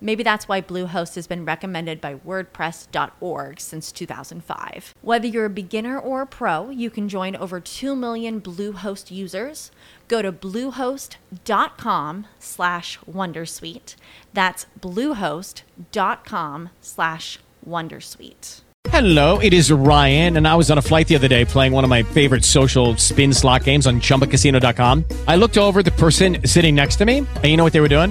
Maybe that's why Bluehost has been recommended by WordPress.org since 2005. Whether you're a beginner or a pro, you can join over 2 million Bluehost users. Go to bluehost.com/wondersuite. That's bluehost.com/wondersuite. Hello, it is Ryan, and I was on a flight the other day playing one of my favorite social spin slot games on ChumbaCasino.com. I looked over at the person sitting next to me, and you know what they were doing?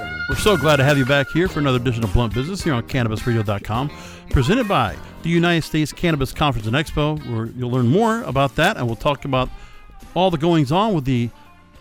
We're so glad to have you back here for another edition of Blunt Business here on CannabisRadio.com, presented by the United States Cannabis Conference and Expo, where you'll learn more about that, and we'll talk about all the goings-on with the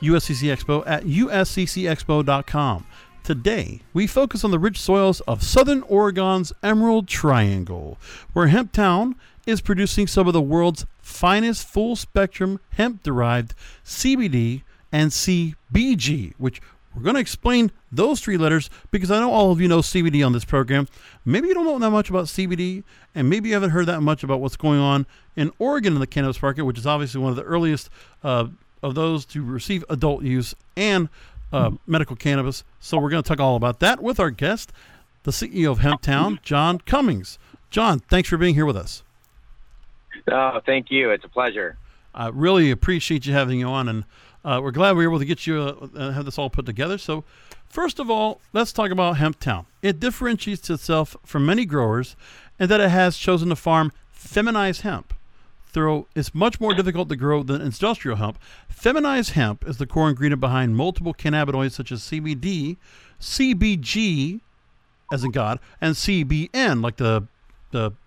USCC Expo at usccexpo.com. Today, we focus on the rich soils of Southern Oregon's Emerald Triangle, where Hemptown is producing some of the world's finest full-spectrum hemp-derived CBD and CBG, which we're going to explain those three letters because I know all of you know CBD on this program. Maybe you don't know that much about CBD, and maybe you haven't heard that much about what's going on in Oregon in the cannabis market, which is obviously one of the earliest of those to receive adult use and medical cannabis. So we're going to talk all about that with our guest, the CEO of Hemptown, John Cummings. John, thanks for being here with us. Oh, thank you. It's a pleasure. I really appreciate you having you on, and we're glad we were able to get you have this all put together. So first of all, let's talk about Hemptown. It differentiates itself from many growers and that it has chosen to farm feminized hemp. Though it's much more difficult to grow than industrial hemp, feminized hemp is the core ingredient behind multiple cannabinoids such as CBD, CBG, as in God, and CBN, like the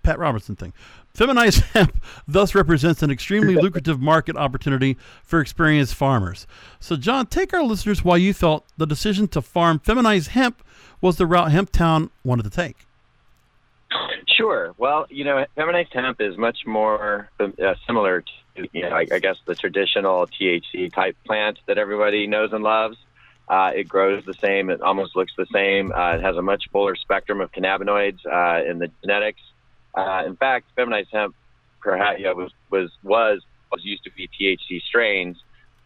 Pat Robertson thing. Feminized hemp thus represents an extremely lucrative market opportunity for experienced farmers. So, John, take our listeners why you felt the decision to farm feminized hemp was the route Hemptown wanted to take. Sure. Well, you know, feminized hemp is much more similar to, you know, I guess the traditional THC type plant that everybody knows and loves. It grows the same. It almost looks the same. It has a much fuller spectrum of cannabinoids in the genetics. In fact, feminized hemp, perhaps, you know, was used to be THC strains,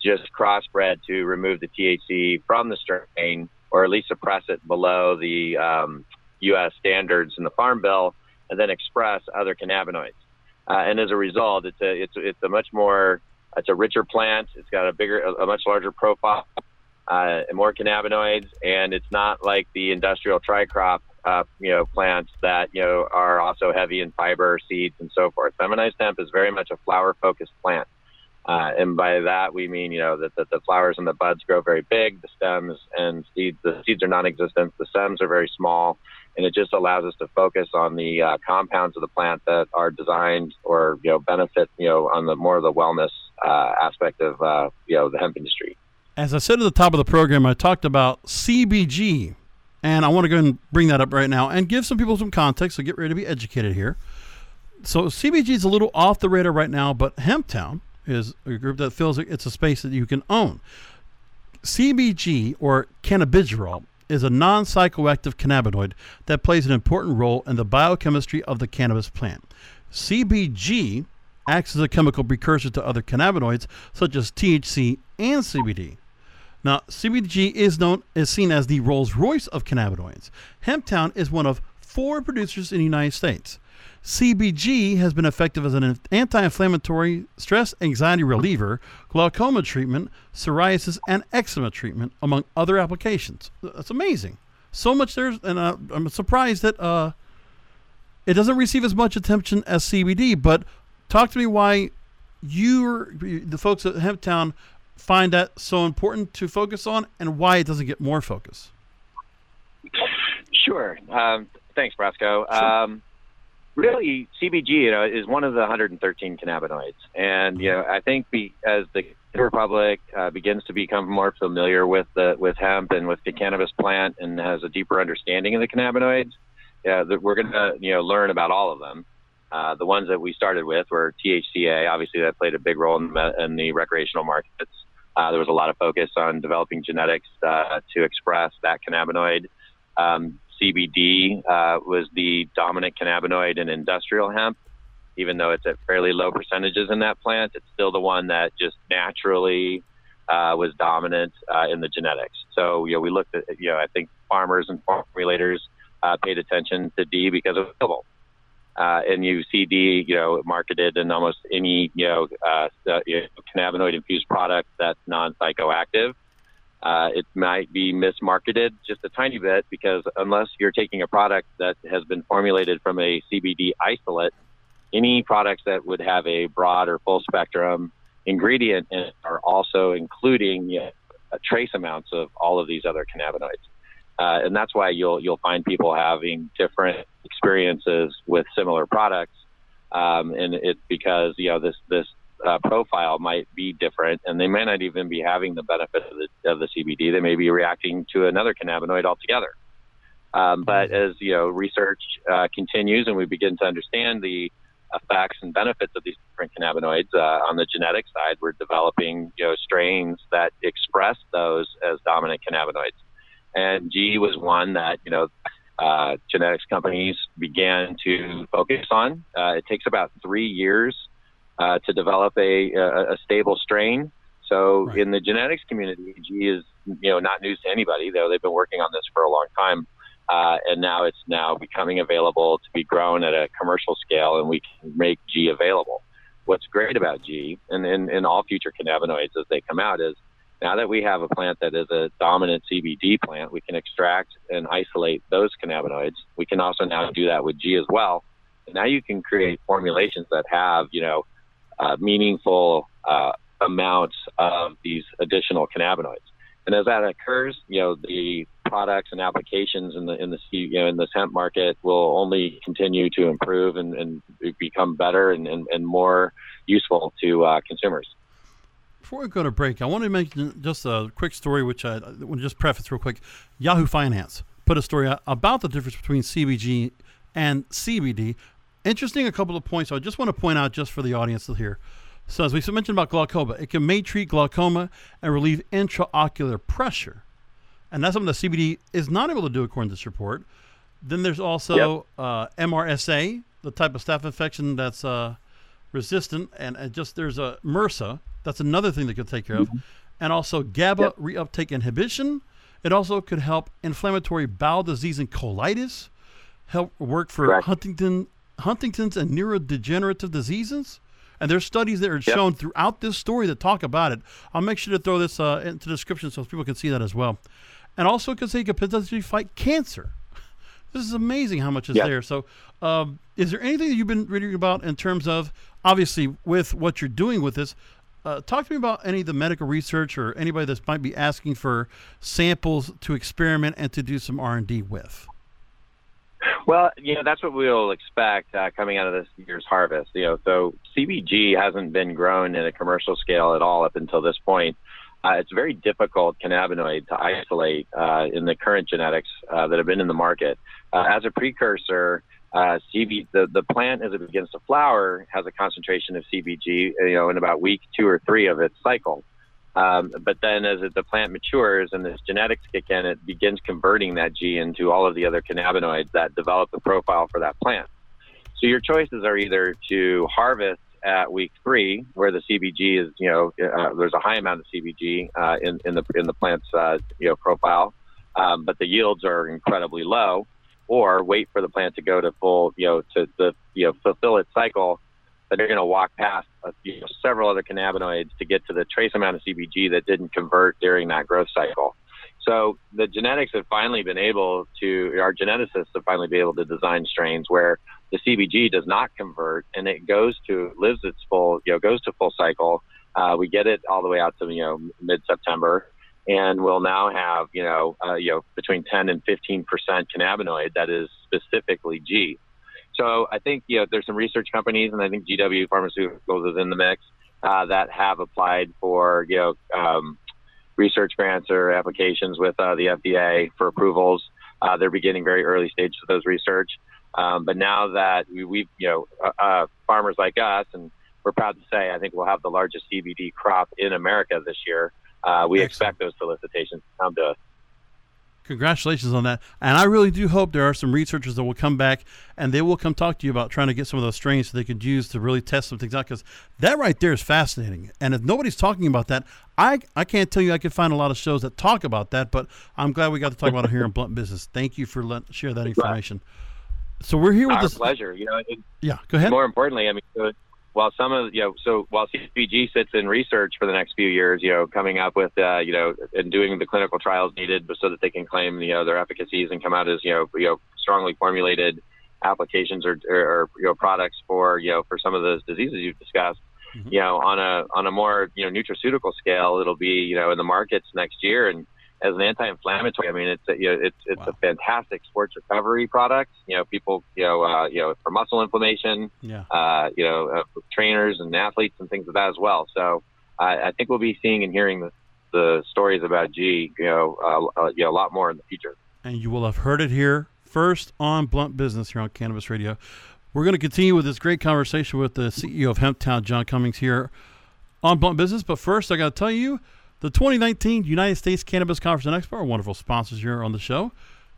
just crossbred to remove the THC from the strain, or at least suppress it below the U.S. standards in the Farm Bill, and then express other cannabinoids. And as a result, it's a richer plant. It's got a much larger profile, and more cannabinoids, and it's not like the industrial tri-crop plants that, you know, are also heavy in fiber, seeds, and so forth. Feminized hemp is very much a flower-focused plant. And by that, we mean, you know, that the flowers and the buds grow very big, the stems and seeds, the seeds are non-existent, the stems are very small, and it just allows us to focus on the compounds of the plant that are designed or, you know, benefit, you know, on the more of the wellness aspect of, you know, the hemp industry. As I said at the top of the program, I talked about CBG. And I want to go ahead and bring that up right now and give some people some context, so get ready to be educated here. So CBG is a little off the radar right now, but Hemptown, is a group that feels it's a space that you can own. CBG, or cannabigerol, is a non-psychoactive cannabinoid that plays an important role in the biochemistry of the cannabis plant. CBG acts as a chemical precursor to other cannabinoids such as THC and CBD. Now, CBG is seen as the Rolls-Royce of cannabinoids. Hemptown is one of 4 producers in the United States. CBG has been effective as an anti-inflammatory, stress anxiety reliever, glaucoma treatment, psoriasis, and eczema treatment, among other applications. That's amazing. So much there's, and I'm surprised that it doesn't receive as much attention as CBD, but talk to me why the folks at Hemptown find that so important to focus on and why it doesn't get more focus. Sure. Thanks, Brasco. Sure. Really, CBG, is one of the 113 cannabinoids. And, I think as the public begins to become more familiar with hemp and with the cannabis plant and has a deeper understanding of the cannabinoids, we're going to, learn about all of them. The ones that we started with were THCA. Obviously, that played a big role in the recreational markets. There was a lot of focus on developing genetics to express that cannabinoid. CBD was the dominant cannabinoid in industrial hemp. Even though it's at fairly low percentages in that plant, it's still the one that just naturally was dominant in the genetics. So, we looked at, I think farmers and formulators paid attention to D because of available. And you see D, marketed in almost any, cannabinoid-infused product that's non-psychoactive. It might be mismarketed just a tiny bit because unless you're taking a product that has been formulated from a CBD isolate, any products that would have a broad or full spectrum ingredient in it are also including trace amounts of all of these other cannabinoids. And that's why you'll find people having different experiences with similar products. And it's because, this profile might be different, and they may not even be having the benefit of the CBD. They may be reacting to another cannabinoid altogether. But as research continues and we begin to understand the effects and benefits of these different cannabinoids on the genetic side, we're developing strains that express those as dominant cannabinoids. And G was one that genetics companies began to focus on. It takes about 3 years. To develop a stable strain. So right. In the genetics community, G is not news to anybody, though they've been working on this for a long time. And now it's becoming available to be grown at a commercial scale, and we can make G available. What's great about G and in all future cannabinoids as they come out is now that we have a plant that is a dominant CBD plant, we can extract and isolate those cannabinoids. We can also now do that with G as well. And now you can create formulations that have, meaningful amounts of these additional cannabinoids, and as that occurs, the products and applications in this hemp market will only continue to improve and become better and more useful to consumers. Before we go to break, I want to mention just a quick story, which I want to just preface real quick. Yahoo Finance put a story out about the difference between CBG and CBD. Interesting, a couple of points I just want to point out just for the audience here. So as we mentioned about glaucoma, it may treat glaucoma and relieve intraocular pressure. And that's something that CBD is not able to do according to this report. Then there's also MRSA, the type of staph infection that's resistant. And just there's a MRSA. That's another thing that could take care of. And also GABA reuptake inhibition. It also could help inflammatory bowel disease and colitis, help work for Huntington's and neurodegenerative diseases, and there's studies that are shown throughout this story that talk about it. I'll make sure to throw this into the description so people can see that as well. And also because they could potentially fight cancer. This is amazing how much is there. So is there anything that you've been reading about in terms of, obviously, with what you're doing with this? Talk to me about any of the medical research or anybody that might be asking for samples to experiment and to do some R&D with. Well, that's what we'll expect coming out of this year's harvest. So CBG hasn't been grown in a commercial scale at all up until this point. It's a very difficult cannabinoid to isolate in the current genetics that have been in the market. As a precursor, The plant, as it begins to flower, has a concentration of CBG, in about week 2 or 3 of its cycle. But then as the plant matures and its genetics kick in, it begins converting that G into all of the other cannabinoids that develop the profile for that plant. So your choices are either to harvest at week 3, where the CBG is, there's a high amount of CBG in the plant's profile, but the yields are incredibly low, or wait for the plant to go to full, fulfill its cycle. But they're going to walk past several other cannabinoids to get to the trace amount of CBG that didn't convert during that growth cycle. So the genetics have finally been able to, our geneticists have finally been able to design strains where the CBG does not convert and it goes to full cycle. We get it all the way out to mid-September, and we'll now have between 10 and 15% cannabinoid that is specifically G. So I think there's some research companies, and I think GW Pharmaceuticals is in the mix that have applied for research grants or applications with the FDA for approvals. They're beginning very early stage of those research, but now that we've farmers like us, and we're proud to say I think we'll have the largest CBD crop in America this year. We expect those solicitations to come to us. Congratulations on that. And I really do hope there are some researchers that will come back and they will come talk to you about trying to get some of those strains so they could use to really test some things out, because that right there is fascinating. And if nobody's talking about that, I can't tell you I could find a lot of shows that talk about that, but I'm glad we got to talk about it here on Blunt Business. Thank you for share that information. So we're here with our pleasure. Go ahead. More importantly, I mean, while CBG sits in research for the next few years, coming up with, and doing the clinical trials needed so that they can claim, their efficacies and come out as, strongly formulated applications or products for some of those diseases you've discussed, mm-hmm. On a more, nutraceutical scale, it'll be, in the markets next year. And as an anti-inflammatory, I mean, it's wow. A fantastic sports recovery product. People, for muscle inflammation, trainers and athletes and things like that as well. So I think we'll be seeing and hearing the stories about G, a lot more in the future. And you will have heard it here first on Blunt Business here on Cannabis Radio. We're going to continue with this great conversation with the CEO of Hemptown, John Cummings, here on Blunt Business. But first, I got to tell you, the 2019 United States Cannabis Conference and Expo, our wonderful sponsors here on the show,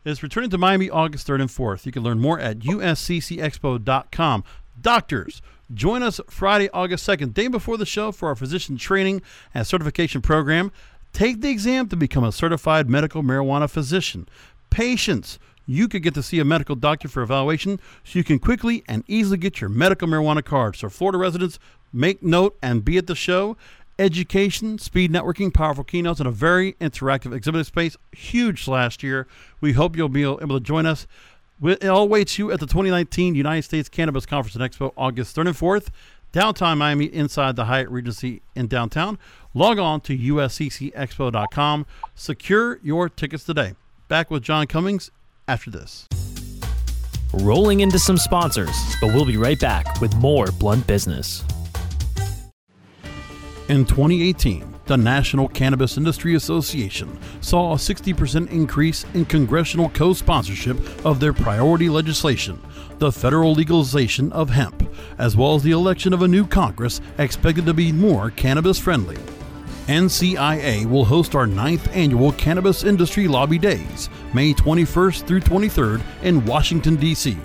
is returning to Miami August 3rd and 4th. You can learn more at usccexpo.com. Doctors, join us Friday, August 2nd, day before the show, for our physician training and certification program. Take the exam to become a certified medical marijuana physician. Patients, you could get to see a medical doctor for evaluation so you can quickly and easily get your medical marijuana card. So Florida residents, make note and be at the show. Education, speed networking, powerful keynotes, and a very interactive exhibit space. Huge last year. We hope you'll be able to join us. It all awaits you at the 2019 United States Cannabis Conference and Expo, August 3rd and 4th, downtown Miami, inside the Hyatt Regency in downtown. Log on to usccexpo.com. Secure your tickets today. Back with John Cummings after this. Rolling into some sponsors, but we'll be right back with more Blunt Business. In 2018, the National Cannabis Industry Association saw a 60% increase in congressional co-sponsorship of their priority legislation, the federal legalization of hemp, as well as the election of a new Congress expected to be more cannabis-friendly. NCIA will host our 9th annual Cannabis Industry Lobby Days, May 21st through 23rd in Washington, D.C.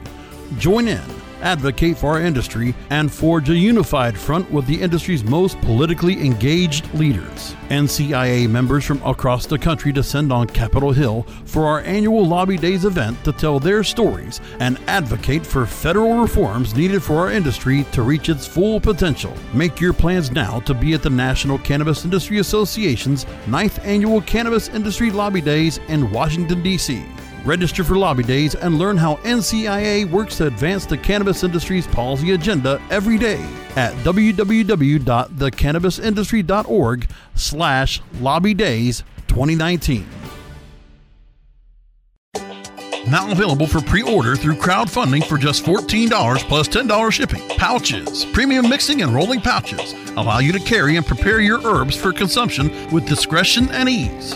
Join in. Advocate for our industry, and forge a unified front with the industry's most politically engaged leaders. NCIA members from across the country descend on Capitol Hill for our annual Lobby Days event to tell their stories and advocate for federal reforms needed for our industry to reach its full potential. Make your plans now to be at the National Cannabis Industry Association's 9th Annual Cannabis Industry Lobby Days in Washington, D.C. Register for Lobby Days and learn how NCIA works to advance the cannabis industry's policy agenda every day at www.thecannabisindustry.org/lobbydays2019. Now available for pre-order through crowdfunding for just $14 plus $10 shipping. Pouches, premium mixing and rolling pouches, allow you to carry and prepare your herbs for consumption with discretion and ease.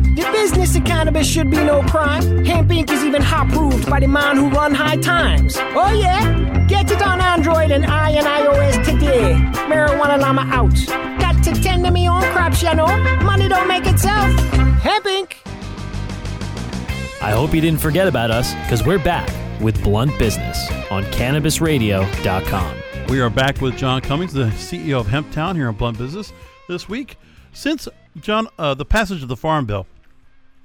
The business of cannabis should be no crime. Hemp Inc. is even hot-proofed by the man who run High Times. Oh yeah? Get it on Android and iOS today. Marijuana Llama out. Got to tend to me own crops, you know. Money don't make itself. Hemp Inc. I hope you didn't forget about us, because we're back with Blunt Business on CannabisRadio.com. We are back with John Cummings, the CEO of Hemptown, here on Blunt Business this week. Since, John, the passage of the Farm Bill,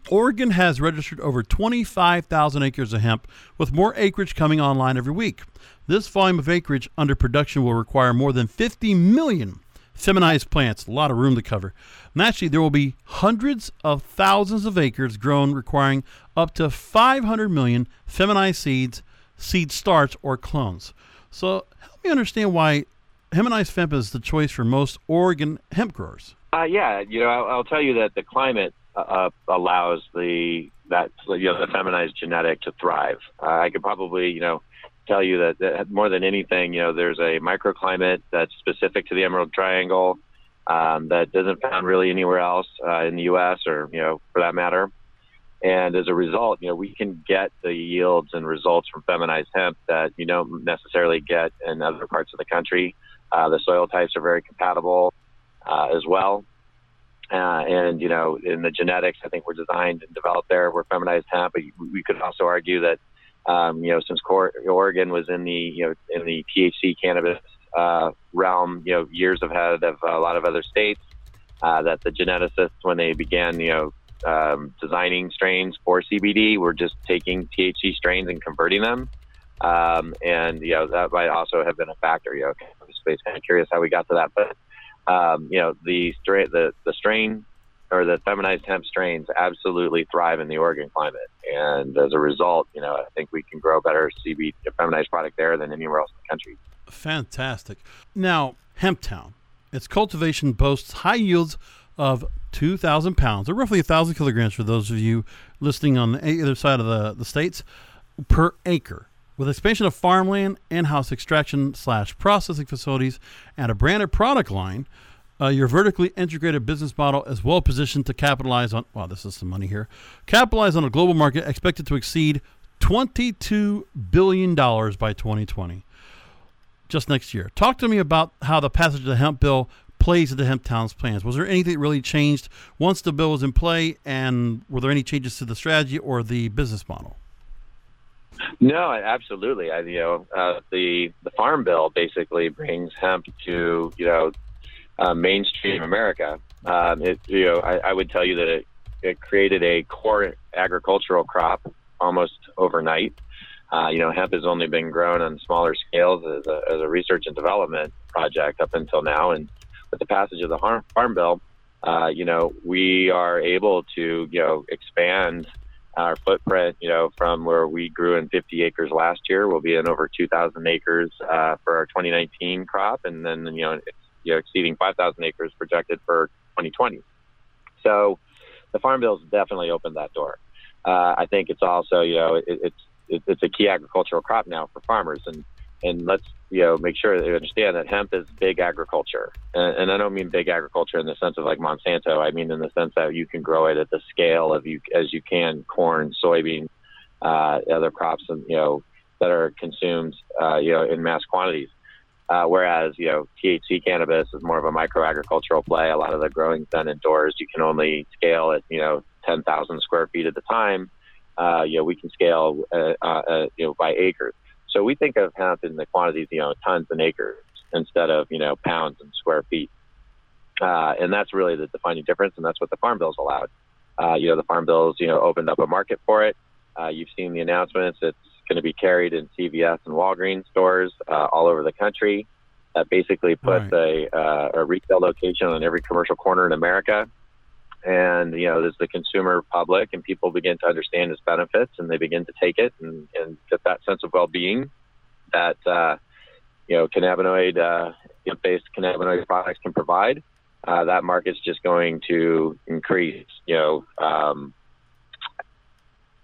Oregon has registered over 25,000 acres of hemp, with more acreage coming online every week. This volume of acreage under production will require more than 50 million feminized plants, a lot of room to cover. Naturally, there will be hundreds of thousands of acres grown requiring up to 500 million feminized seeds, seed starts, or clones. So help me understand why feminized hemp is the choice for most Oregon hemp growers. I'll tell you that the climate allows the feminized genetic to thrive. I could probably tell you that more than anything, there's a microclimate that's specific to the Emerald Triangle that isn't found really anywhere else in the U.S. or for that matter. And as a result, we can get the yields and results from feminized hemp that you don't necessarily get in other parts of the country. The soil types are very compatible as well. And in the genetics, I think we're designed and developed there. We're feminized hemp, but we could also argue that, since Oregon was in the THC cannabis realm, years ahead of a lot of other states, that the geneticists, when they began, designing strains for CBD, were just taking THC strains and converting them. And that might also have been a factor. It's kind of curious how we got to that, but. The strain or the feminized hemp strains absolutely thrive in the Oregon climate. And as a result, I think we can grow better CBD feminized product there than anywhere else in the country. Fantastic. Now, Hemptown, its cultivation boasts high yields of 2,000 pounds, or roughly 1,000 kilograms for those of you listening on the other side of the states, per acre. With expansion of farmland, in-house extraction / processing facilities, and a branded product line, your vertically integrated business model is well positioned to capitalize on. Wow, this is some money here. Capitalize on a global market expected to exceed $22 billion by 2020, just next year. Talk to me about how the passage of the hemp bill plays into Hemptown's plans. Was there anything that really changed once the bill was in play, and were there any changes to the strategy or the business model? No, absolutely. The Farm Bill basically brings hemp to mainstream America. I would tell you that it created a core agricultural crop almost overnight. Hemp has only been grown on smaller scales as a research and development project up until now, and with the passage of the Farm Bill, we are able to expand our footprint, from where we grew in 50 acres last year. We'll be in over 2,000 acres for our 2019 crop, and then exceeding 5,000 acres projected for 2020. So the Farm Bill's definitely opened that door. I think it's also it's a key agricultural crop now for farmers, and let's make sure that you understand that hemp is big agriculture, and I don't mean big agriculture in the sense of like Monsanto. I mean in the sense that you can grow it at the scale of as you can corn, soybean, other crops, and that are consumed in mass quantities. Whereas THC cannabis is more of a micro agricultural play. A lot of the growing's done indoors. You can only scale at 10,000 square feet at a time. We can scale by acres. So we think of hemp in the quantities, tons and acres instead of, pounds and square feet. And that's really the defining difference, and that's what the Farm Bill's allowed. The Farm Bill's, opened up a market for it. You've seen the announcements. It's going to be carried in CVS and Walgreens stores all over the country. That basically puts a retail location on every commercial corner in America. And, there's the consumer public, and people begin to understand its benefits, and they begin to take it and get that sense of well-being that, based cannabinoid products can provide. That market's just going to increase,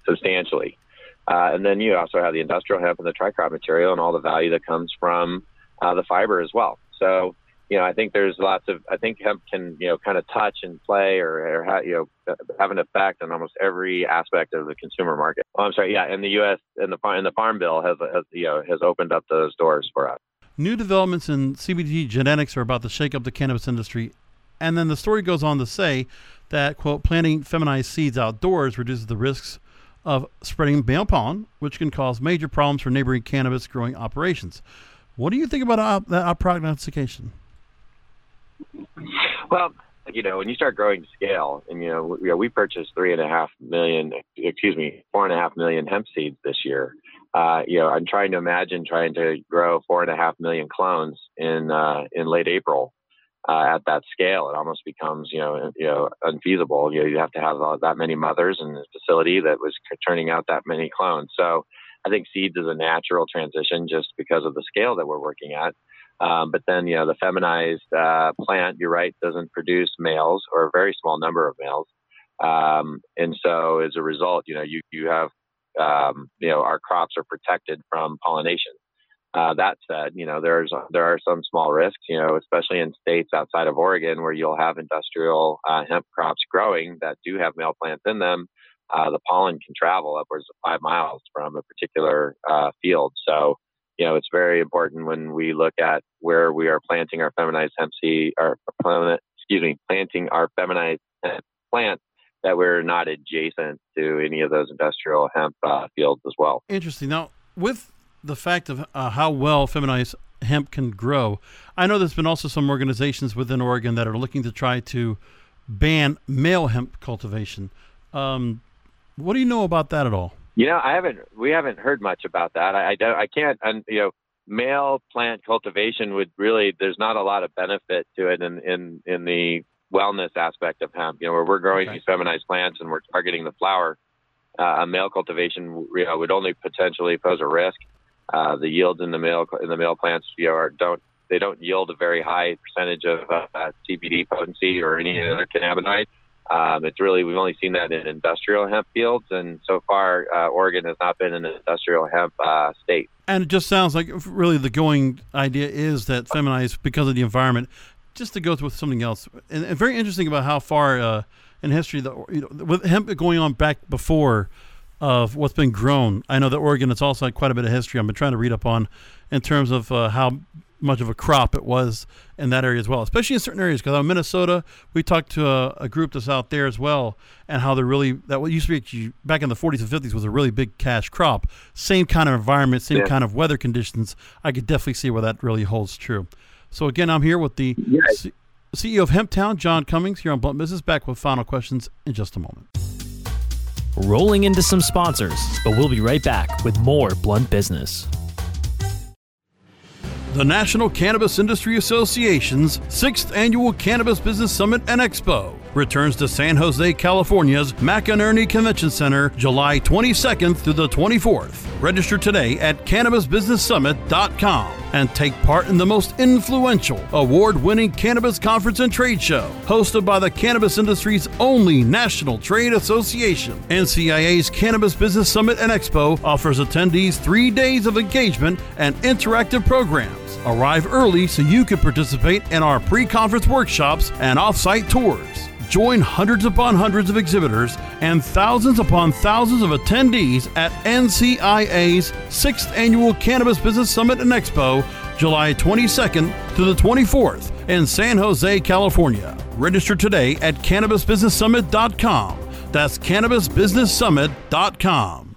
substantially. And then you also have the industrial hemp and the tri-crop material and all the value that comes from the fiber as well. So, I think there's I think hemp can, kind of touch and play or have an effect on almost every aspect of the consumer market. Oh, I'm sorry. Yeah. And the U.S. and the Farm Bill has opened up those doors for us. New developments in CBD genetics are about to shake up the cannabis industry. And then the story goes on to say that, quote, planting feminized seeds outdoors reduces the risks of spreading male pollen, which can cause major problems for neighboring cannabis growing operations. What do you think about that prognostication? Well, when you start growing scale, and we purchased 4.5 million hemp seeds this year. I'm trying to grow 4.5 million clones in late April. At that scale, it almost becomes unfeasible. You have to have that many mothers in the facility that was turning out that many clones. So I think seeds is a natural transition just because of the scale that we're working at. But then the feminized plant, you're right, doesn't produce males or a very small number of males, and so as a result, you have our crops are protected from pollination. That said, there are some small risks, especially in states outside of Oregon where you'll have industrial hemp crops growing that do have male plants in them. The pollen can travel upwards of 5 miles from a particular field. So, it's very important when we look at where we are planting our feminized hemp seed, planting our feminized hemp plant, that we're not adjacent to any of those industrial hemp fields as well. Interesting. Now, with the fact of how well feminized hemp can grow, I know there's been also some organizations within Oregon that are looking to try to ban male hemp cultivation. What do you know about that at all? We haven't heard much about that. Male plant cultivation there's not a lot of benefit to it in the wellness aspect of hemp, where we're growing these feminized plants and we're targeting the flower. A male cultivation, would only potentially pose a risk. The yields in the male plants, don't yield a very high percentage of CBD potency or any other cannabinoid. We've only seen that in industrial hemp fields, and so far Oregon has not been an industrial hemp state. And it just sounds like really the going idea is that feminized because of the environment. Just to go with something else, and very interesting about how far in history with hemp going on back before. Of what's been grown. I know that Oregon has also had quite a bit of history. I've been trying to read up on in terms of how much of a crop it was in that area as well, especially in certain areas. Because in Minnesota, we talked to a group that's out there as well, and how they're what used to be back in the 40s and 50s was a really big cash crop. Same kind of environment, same kind of weather conditions. I could definitely see where that really holds true. So again, I'm here with the CEO of Hemptown, John Cummings, here on Blunt Business. Back with final questions in just a moment. Rolling into some sponsors, but we'll be right back with more Blunt Business. The National Cannabis Industry Association's 6th Annual Cannabis Business Summit and Expo returns to San Jose, California's McInerney Convention Center July 22nd through the 24th. Register today at cannabisbusinesssummit.com and take part in the most influential, award-winning cannabis conference and trade show hosted by the cannabis industry's only national trade association. NCIA's Cannabis Business Summit and Expo offers attendees 3 days of engagement and interactive programs. Arrive early so you can participate in our pre-conference workshops and off-site tours. Join hundreds upon hundreds of exhibitors and thousands upon thousands of attendees at NCIA's 6th Annual Cannabis Business Summit and Expo, July 22nd to the 24th in San Jose, California. Register today at cannabisbusinesssummit.com. That's cannabisbusinesssummit.com.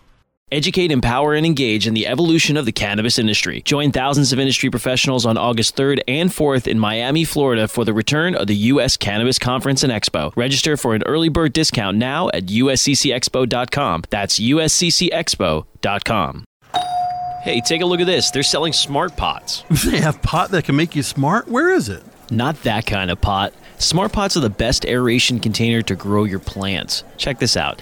Educate, empower, and engage in the evolution of the cannabis industry. Join thousands of industry professionals on August 3rd and 4th in Miami, Florida for the return of the U.S. Cannabis Conference and Expo. Register for an early bird discount now at usccexpo.com. That's usccexpo.com. Hey, take a look at this. They're selling SmartPots. They have pot that can make you smart? Where is it? Not that kind of pot. SmartPots are the best aeration container to grow your plants. Check this out.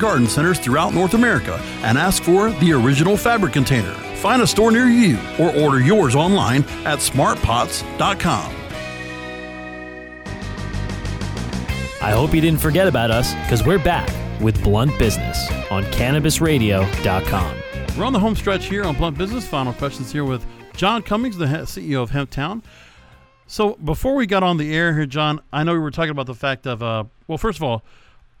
garden centers throughout North America and ask for the original fabric container. Find a store near you or order yours online at smartpots.com. I hope you didn't forget about us, because we're back with Blunt Business on CannabisRadio.com. We're on the home stretch here on Blunt Business. Final questions here with John Cummings, the CEO of Hemptown. So before we got on the air here, John, I know we were talking about the fact of, well, first of all,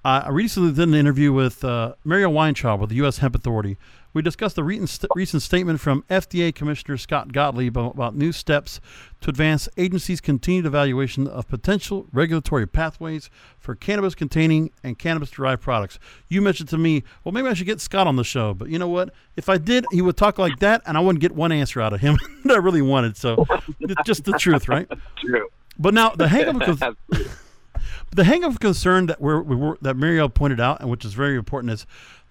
I recently did an interview with Mary Weintraub with the U.S. Hemp Authority. We discussed the recent statement from FDA Commissioner Scott Gottlieb about new steps to advance agencies' continued evaluation of potential regulatory pathways for cannabis-containing and cannabis-derived products. You mentioned to me, well, maybe I should get Scott on the show, but you know what? If I did, he would talk like that, and I wouldn't get one answer out of him that I really wanted. So it's just the truth, right? True. But now the hang-up the hang-up concern that that Mariel pointed out, and which is very important, is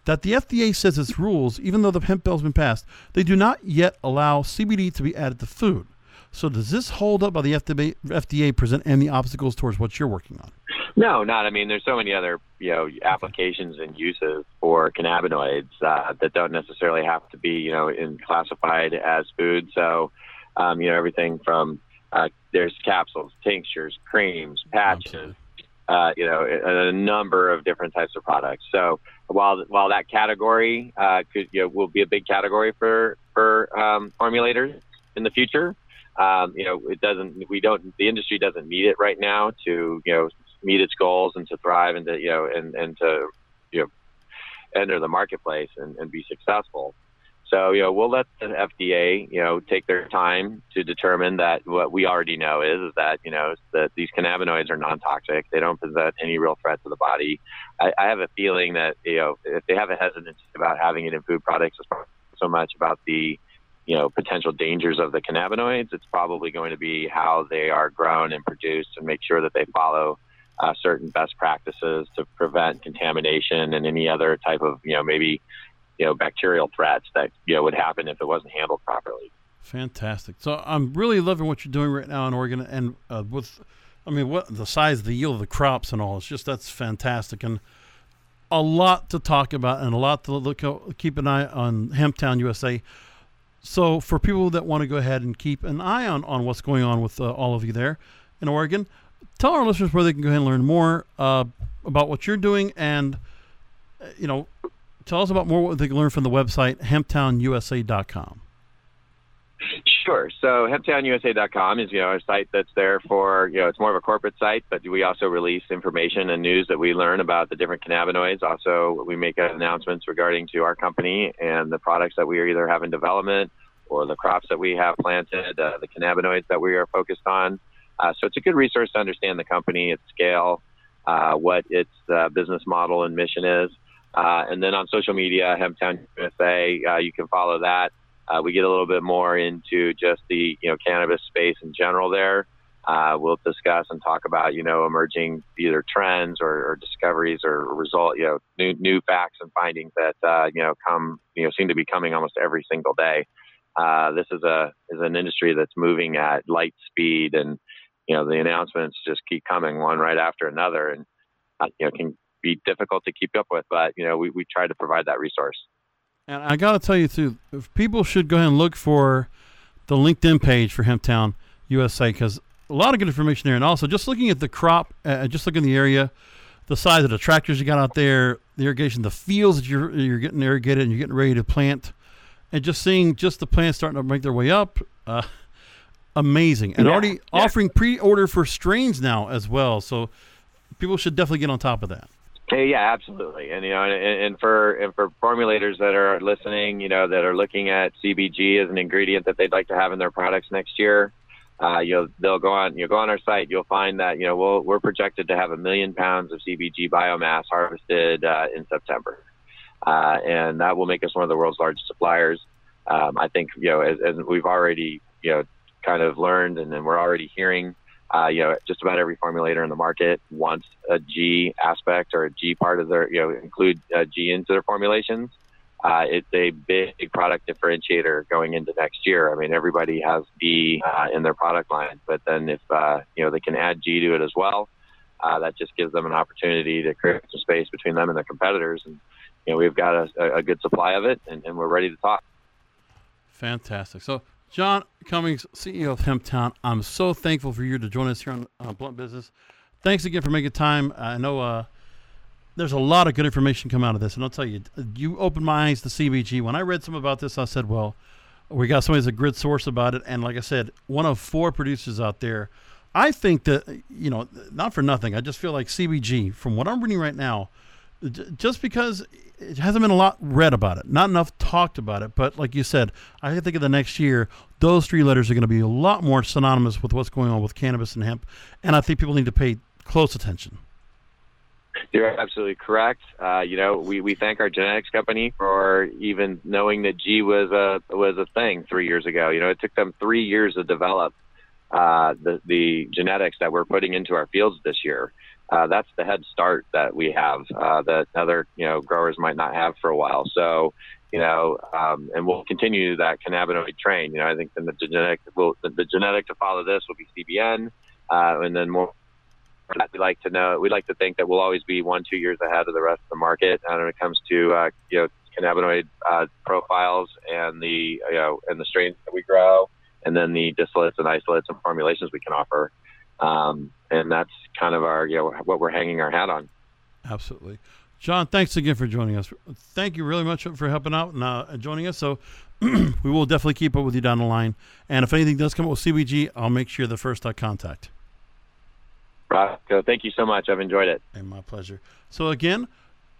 that the FDA says its rules, even though the hemp bill has been passed, they do not yet allow CBD to be added to food. So does this hold up by the FDA present any obstacles towards what you're working on? No, not. I mean, there's so many other applications and uses for cannabinoids that don't necessarily have to be classified as food. So everything from there's capsules, tinctures, creams, patches, a number of different types of products. So while that category will be a big category for formulators in the future. The industry doesn't need it right now to, meet its goals and to thrive and to, enter the marketplace and be successful. So, we'll let the FDA, take their time to determine that what we already know is that, that these cannabinoids are non-toxic. They don't present any real threat to the body. I have a feeling that, if they have a hesitancy about having it in food products, it's not so much about the potential dangers of the cannabinoids. It's probably going to be how they are grown and produced, and make sure that they follow certain best practices to prevent contamination and any other type of, bacterial threats that, would happen if it wasn't handled properly. Fantastic. So I'm really loving what you're doing right now in Oregon, and what the size, the yield of the crops and all. It's just, that's fantastic. And a lot to talk about and a lot to keep an eye on Hemptown USA. So for people that want to go ahead and keep an eye on what's going on with all of you there in Oregon, tell our listeners where they can go ahead and learn more about what you're doing, and, tell us about more what they can learn from the website, HemptownUSA.com. Sure. So HemptownUSA.com is, a site that's there for, it's more of a corporate site, but we also release information and news that we learn about the different cannabinoids. Also, we make announcements regarding to our company and the products that we are either have in development or the crops that we have planted, the cannabinoids that we are focused on. So it's a good resource to understand the company, its scale, what its business model and mission is. And then on social media, HemptownUSA, you can follow that. We get a little bit more into just the, cannabis space in general there. We'll discuss and talk about, emerging either trends or discoveries or result, new facts and findings that, seem to be coming almost every single day. This is an industry that's moving at light speed, and, the announcements just keep coming one right after another, and, can be difficult to keep up with, but, we try to provide that resource. And I got to tell you, too, if people should go ahead and look for the LinkedIn page for Hemptown USA, because a lot of good information there. And also just looking at the crop, just looking at the area, the size of the tractors you got out there, the irrigation, the fields that you're getting irrigated and you're getting ready to plant, and just seeing just the plants starting to make their way up, amazing. And offering pre-order for strains now as well. So people should definitely get on top of that. Yeah, absolutely. And, you know, and for formulators that are listening, you know, that are looking at CBG as an ingredient that they'd like to have in their products next year, they'll go on our site. You'll find that, you know, we're projected to have 1 million pounds of CBG biomass harvested in September. And that will make us one of the world's largest suppliers. I think, you know, as we've already, you know, kind of learned, and then we're already hearing, you know, just about every formulator in the market wants a G aspect or a G part of their, you know, include G into their formulations. It's a big product differentiator going into next year. I mean, everybody has D in their product line, but then if, you know, they can add G to it as well, that just gives them an opportunity to create some space between them and their competitors. And, you know, we've got a good supply of it, and we're ready to talk. Fantastic. So, John Cummings, CEO of Hemptown, I'm so thankful for you to join us here on Blunt Business. Thanks again for making time. I know there's a lot of good information come out of this, and I'll tell you, you opened my eyes to CBG. When I read some about this, I said, well, we got somebody that's a grid source about it, and like I said, one of 4 producers out there. I think that, you know, not for nothing, I just feel like CBG, from what I'm reading right now, just because it hasn't been a lot read about it, not enough talked about it, but like you said, I think in the next year, those 3 letters are going to be a lot more synonymous with what's going on with cannabis and hemp, and I think people need to pay close attention. You're absolutely correct. You know, we thank our genetics company for even knowing that G was a thing 3 years ago. You know, it took them 3 years to develop the genetics that we're putting into our fields this year. That's the head start that we have that other, you know, growers might not have for a while. So, you know, and we'll continue that cannabinoid train. You know, I think then the genetic to follow this will be CBN, and then more. We'd like to think that we'll always be 1-2 years ahead of the rest of the market when it comes to you know, cannabinoid profiles and the, you know, and the strains that we grow, and then the distillates and isolates and formulations we can offer. And that's kind of our, you know, what we're hanging our hat on. Absolutely. John, thanks again for joining us. Thank you really much for helping out and joining us. So we will definitely keep up with you down the line. And if anything does come up with CBG, I'll make sure the first I contact. Roscoe, thank you so much. I've enjoyed it. And my pleasure. So again,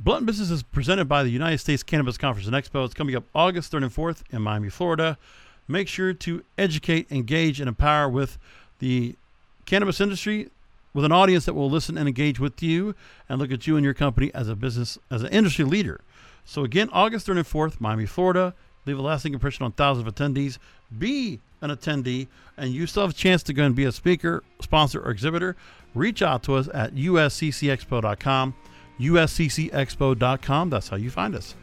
Blunt Business is presented by the United States Cannabis Conference and Expo. It's coming up August 3rd and 4th in Miami, Florida. Make sure to educate, engage, and empower with the cannabis industry, with an audience that will listen and engage with you and look at you and your company as a business, as an industry leader. So again, August 3rd and 4th, Miami, Florida. Leave a lasting impression on thousands of attendees. Be an attendee, and you still have a chance to go and be a speaker, sponsor, or exhibitor. Reach out to us at usccexpo.com, usccexpo.com. That's how you find us.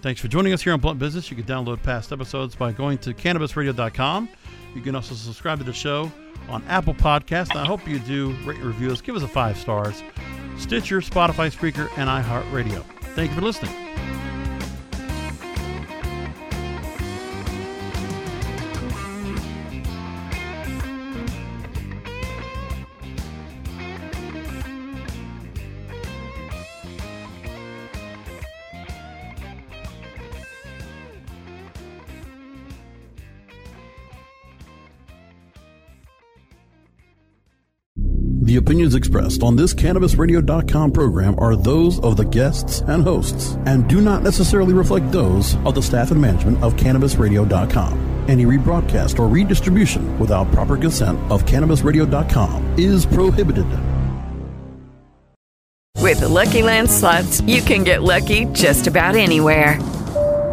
Thanks for joining us here on Blunt Business. You can download past episodes by going to CannabisRadio.com. You can also subscribe to the show on Apple Podcasts. And I hope you do rate and review us. Give us a 5 stars. Stitcher, Spotify, Spreaker, and iHeartRadio. Thank you for listening. The opinions expressed on this CannabisRadio.com program are those of the guests and hosts and do not necessarily reflect those of the staff and management of CannabisRadio.com. Any rebroadcast or redistribution without proper consent of CannabisRadio.com is prohibited. With the Lucky Land Slots, you can get lucky just about anywhere.